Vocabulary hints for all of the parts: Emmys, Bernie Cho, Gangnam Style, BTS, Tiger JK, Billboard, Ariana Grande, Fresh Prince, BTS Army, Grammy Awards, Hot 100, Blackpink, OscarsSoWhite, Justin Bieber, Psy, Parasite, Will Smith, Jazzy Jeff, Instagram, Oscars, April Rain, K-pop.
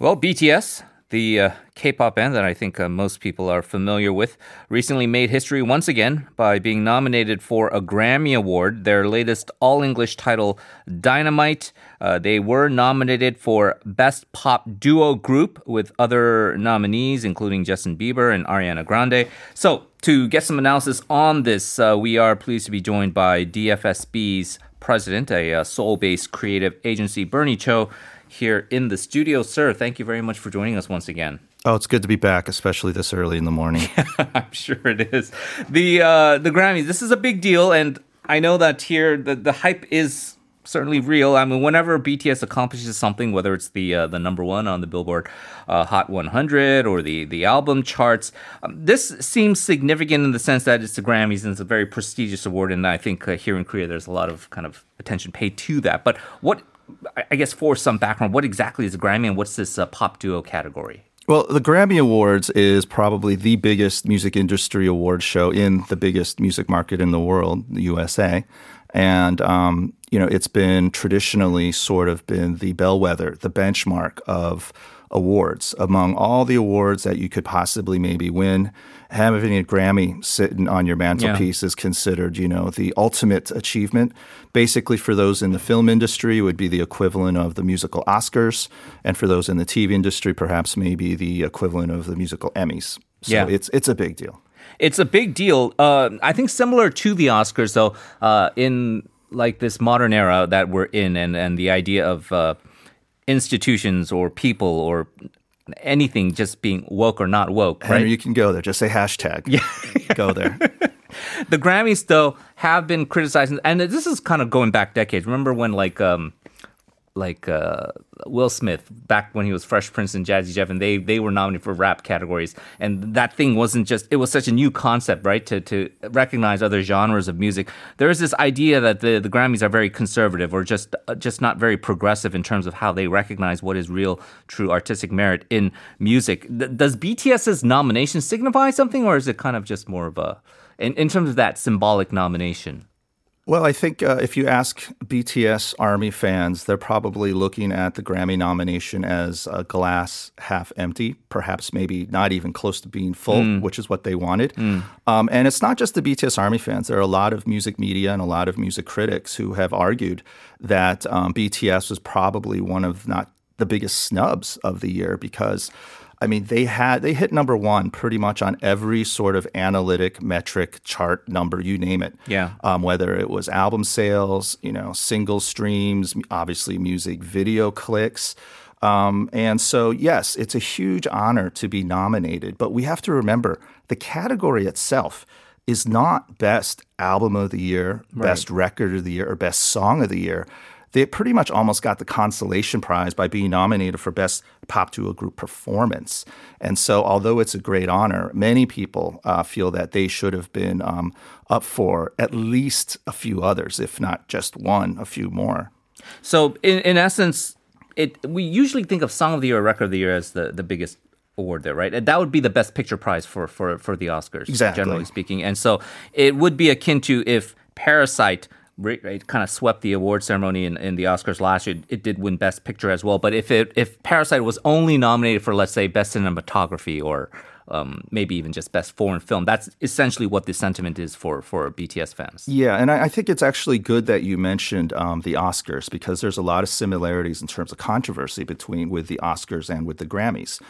Well, BTS, the K-pop band that I think most people are familiar with, recently made history once again by being nominated for a Grammy Award, their latest all-English title, Dynamite. They were nominated for Best Pop Duo Group with other nominees, including Justin Bieber and Ariana Grande. So, to get some analysis on this, we are pleased to be joined by DFSB's president, a Seoul-based creative agency, Bernie Cho, here in the studio. Sir, thank you very much for joining us once again. Oh, it's good to be back, especially this early in the morning. I'm sure it is. The Grammys, this is a big deal, and I know that here the hype is certainly real. I mean, whenever BTS accomplishes something, whether it's the number one on the Billboard Hot 100 or the album charts, this seems significant in the sense that it's the Grammys and it's a very prestigious award, and I think here in Korea there's a lot of kind of attention paid to that. But what, I guess for some background, what exactly is a Grammy and what's this pop duo category? Well, the Grammy Awards is probably the biggest music industry award show in the biggest music market in the world, the USA. And, you know, it's been traditionally sort of been the bellwether, the benchmark of awards. Among all the awards that you could possibly maybe win, having a Grammy sitting on your mantelpiece is considered, you know, the ultimate achievement. Basically, for those in the film industry, it would be the equivalent of the musical Oscars. And for those in the TV industry, perhaps maybe the equivalent of the musical Emmys. So it's a big deal. It's a big deal. I think similar to the Oscars, though, in like this modern era that we're in and the idea of institutions or people or anything just being woke or not woke, right? Henry, you can go there. Just say hashtag. Yeah. Go there. The Grammys, though, have been criticizing, and this is kind of going back decades. Remember when, Will Smith, back when he was Fresh Prince and Jazzy Jeff, and they were nominated for rap categories. And that thing wasn't just, it was such a new concept, right, to recognize other genres of music. There is this idea that the Grammys are very conservative or just not very progressive in terms of how they recognize what is real, true artistic merit in music. Does BTS's nomination signify something, or is it kind of just more of a, in terms of that symbolic nomination? Well, I think if you ask BTS Army fans, they're probably looking at the Grammy nomination as a glass half empty, perhaps maybe not even close to being full, which is what they wanted. And it's not just the BTS Army fans. There are a lot of music media and a lot of music critics who have argued that BTS was probably one of not the biggest snubs of the year because, I mean, they hit number one pretty much on every sort of analytic metric chart number, you name it. Yeah. Whether it was album sales, you know, single streams, obviously music video clicks. And so, yes, it's a huge honor to be nominated. But we have to remember the category itself is not best album of the year, right, best record of the year, or best song of the year. They pretty much almost got the consolation prize by being nominated for Best Pop Duo Group Performance. And so although it's a great honor, many people feel that they should have been up for at least a few others, if not just one, a few more. So in essence, we usually think of Song of the Year or Record of the Year as the biggest award there, right? And that would be the Best Picture prize for the Oscars, exactly, generally speaking. And so it would be akin to if Parasite kind of swept the award ceremony in the Oscars last year. It did win Best Picture as well. But if Parasite was only nominated for, let's say, Best Cinematography or maybe even just Best Foreign Film, that's essentially what the sentiment is for BTS fans. Yeah, and I think it's actually good that you mentioned the Oscars because there's a lot of similarities in terms of controversy with the Oscars and with the Grammys.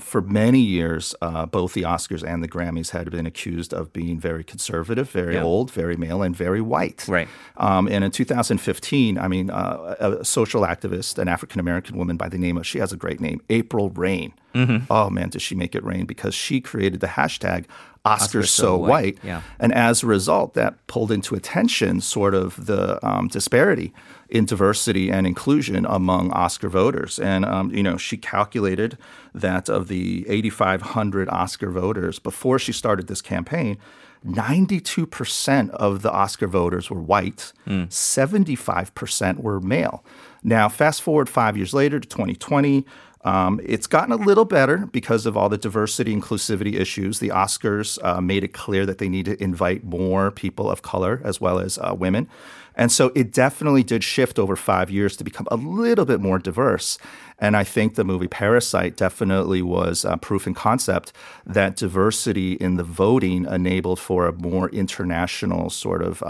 For many years, both the Oscars and the Grammys had been accused of being very conservative, very old, very male, and very white. Right. And in 2015, a social activist, an African-American woman by the name of, she has a great name, April Rain. Mm-hmm. Oh, man, did she make it rain because she created the hashtag OscarsSoWhite. Yeah. And as a result, that pulled into attention sort of the disparity in diversity and inclusion among Oscar voters. And, you know, she calculated that of the 8,500 Oscar voters before she started this campaign, 92% of the Oscar voters were white, 75% were male. Now, fast forward 5 years later to 2020, it's gotten a little better because of all the diversity, inclusivity issues. The Oscars made it clear that they need to invite more people of color as well as women. And so it definitely did shift over 5 years to become a little bit more diverse. And I think the movie Parasite definitely was proof in concept that diversity in the voting enabled for a more international sort of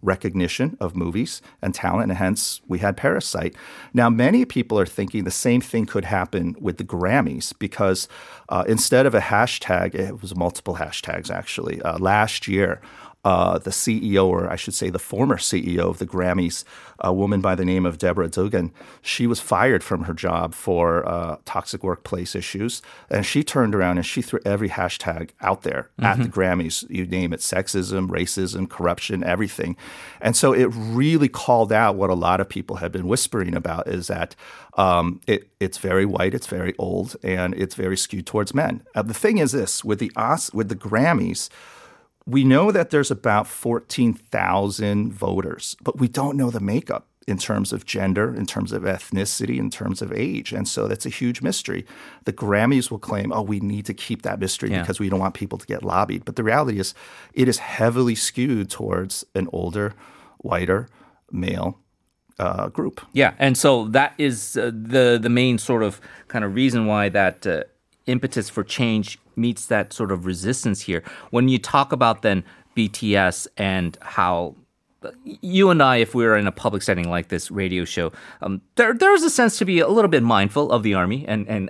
recognition of movies and talent, and hence we had Parasite. Now, many people are thinking the same thing could happen with the Grammys because instead of a hashtag, it was multiple hashtags actually, last year. The CEO, or I should say the former CEO of the Grammys, a woman by the name of Deborah Dugan, she was fired from her job for toxic workplace issues. And she turned around and she threw every hashtag out there at the Grammys. You name it, sexism, racism, corruption, everything. And so it really called out what a lot of people had been whispering about, is that it's very white, it's very old, and it's very skewed towards men. The thing is this, with the Grammys, we know that there's about 14,000 voters, but we don't know the makeup in terms of gender, in terms of ethnicity, in terms of age. And so that's a huge mystery. The Grammys will claim, oh, we need to keep that mystery because we don't want people to get lobbied. But the reality is it is heavily skewed towards an older, whiter male group. Yeah, and so that is the main sort of kind of reason why that impetus for change meets that sort of resistance here. When you talk about then BTS and how you and I, if we were in a public setting like this radio show, there's a sense to be a little bit mindful of the Army and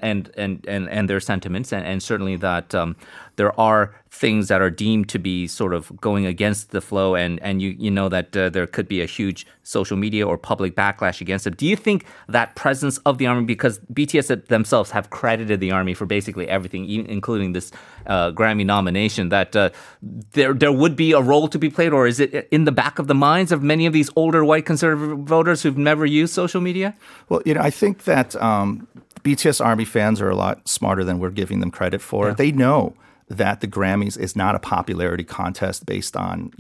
their sentiments, and certainly that there are things that are deemed to be sort of going against the flow, and you know that there could be a huge social media or public backlash against them. Do you think that presence of the Army, because BTS themselves have credited the Army for basically everything, including this Grammy nomination, that there would be a role to be played, or is it in the back of the minds of many of these older white conservative voters who've never used social media? Well, I think that BTS Army fans are a lot smarter than we're giving them credit for. Yeah. They know that the Grammys is not a popularity contest based on,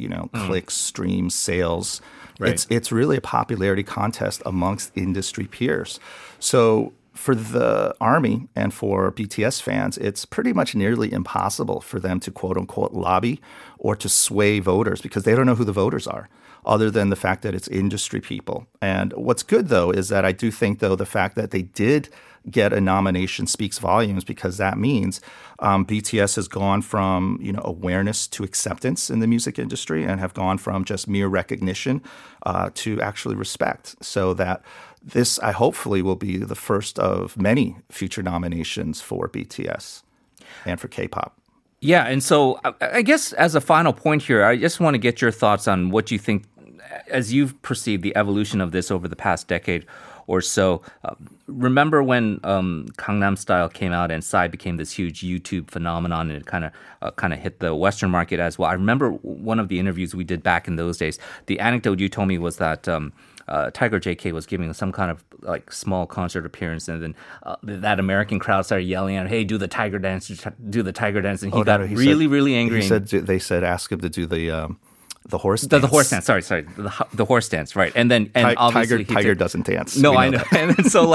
clicks, streams, sales. Right. It's really a popularity contest amongst industry peers. So for the Army and for BTS fans, it's pretty much nearly impossible for them to quote-unquote lobby or to sway voters because they don't know who the voters are, other than the fact that it's industry people. And what's good, though, is that I do think, though, the fact that they did get a nomination speaks volumes, because that means BTS has gone from awareness to acceptance in the music industry, and have gone from just mere recognition to actually respect. So that this, I hopefully, will be the first of many future nominations for BTS and for K-pop. Yeah, and so I guess as a final point here, I just want to get your thoughts on what you think, as you've perceived the evolution of this over the past decade or so. Remember when Gangnam Style came out and Psy became this huge YouTube phenomenon, and it kind of hit the Western market as well. I remember one of the interviews we did back in those days. The anecdote you told me was that Tiger JK was giving some kind of like small concert appearance, and then that American crowd started yelling out, "Hey, do the tiger dance! Do the tiger dance!" And he got really angry. They said, "Ask him to do the horse dance." The horse dance. The horse dance. Right. And then obviously Tiger doesn't dance. No, I know. And so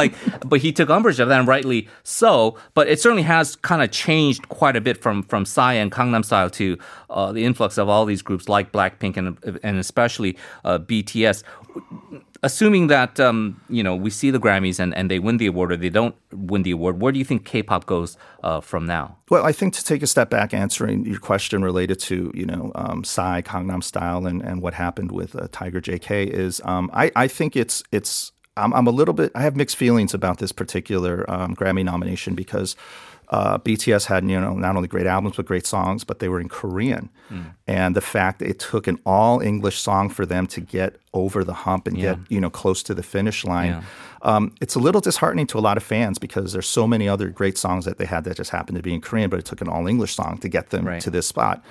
but he took umbrage of that, and rightly so. But it certainly has kind of changed quite a bit from Psy and Gangnam Style to the influx of all these groups like Blackpink and especially BTS. Assuming that we see the Grammys and they win the award, or they don't win the award, where do you think K-pop goes from now? Well, I think to take a step back, answering your question related to Psy, Gangnam Style, and what happened with Tiger JK, is I think it's I'm a little bit, I have mixed feelings about this particular Grammy nomination, because BTS had not only great albums but great songs, but they were in Korean, and the fact that it took an all English song for them to get over the hump and get close to the finish line, it's a little disheartening to a lot of fans, because there's so many other great songs that they had that just happened to be in Korean, but it took an all English song to get them to this spot.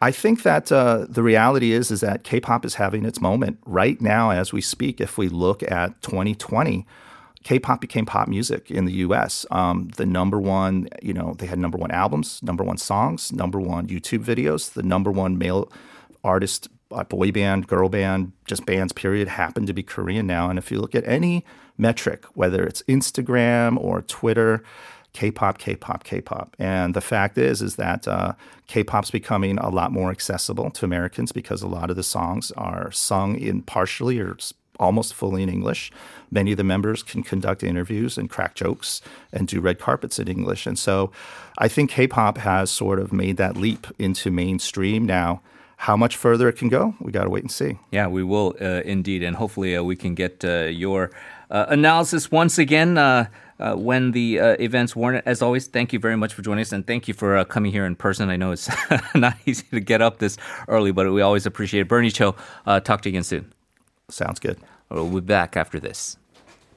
I think that the reality is that K-pop is having its moment right now as we speak. If we look at 2020. K-pop became pop music in the U.S. The number one, they had number one albums, number one songs, number one YouTube videos. The number one male artist, boy band, girl band, just bands, period, happen to be Korean now. And if you look at any metric, whether it's Instagram or Twitter, K-pop, K-pop, K-pop. And the fact is that K-pop's becoming a lot more accessible to Americans because a lot of the songs are sung in partially or almost fully in English. Many of the members can conduct interviews and crack jokes and do red carpets in English. And so I think K-pop has sort of made that leap into mainstream now. How much further it can go, we got to wait and see. Yeah, we will indeed. And hopefully we can get your analysis once again when the events warrant. As always, thank you very much for joining us. And thank you for coming here in person. I know it's not easy to get up this early, but we always appreciate it. Bernie Cho, talk to you again soon. Sounds good. We'll be back after this.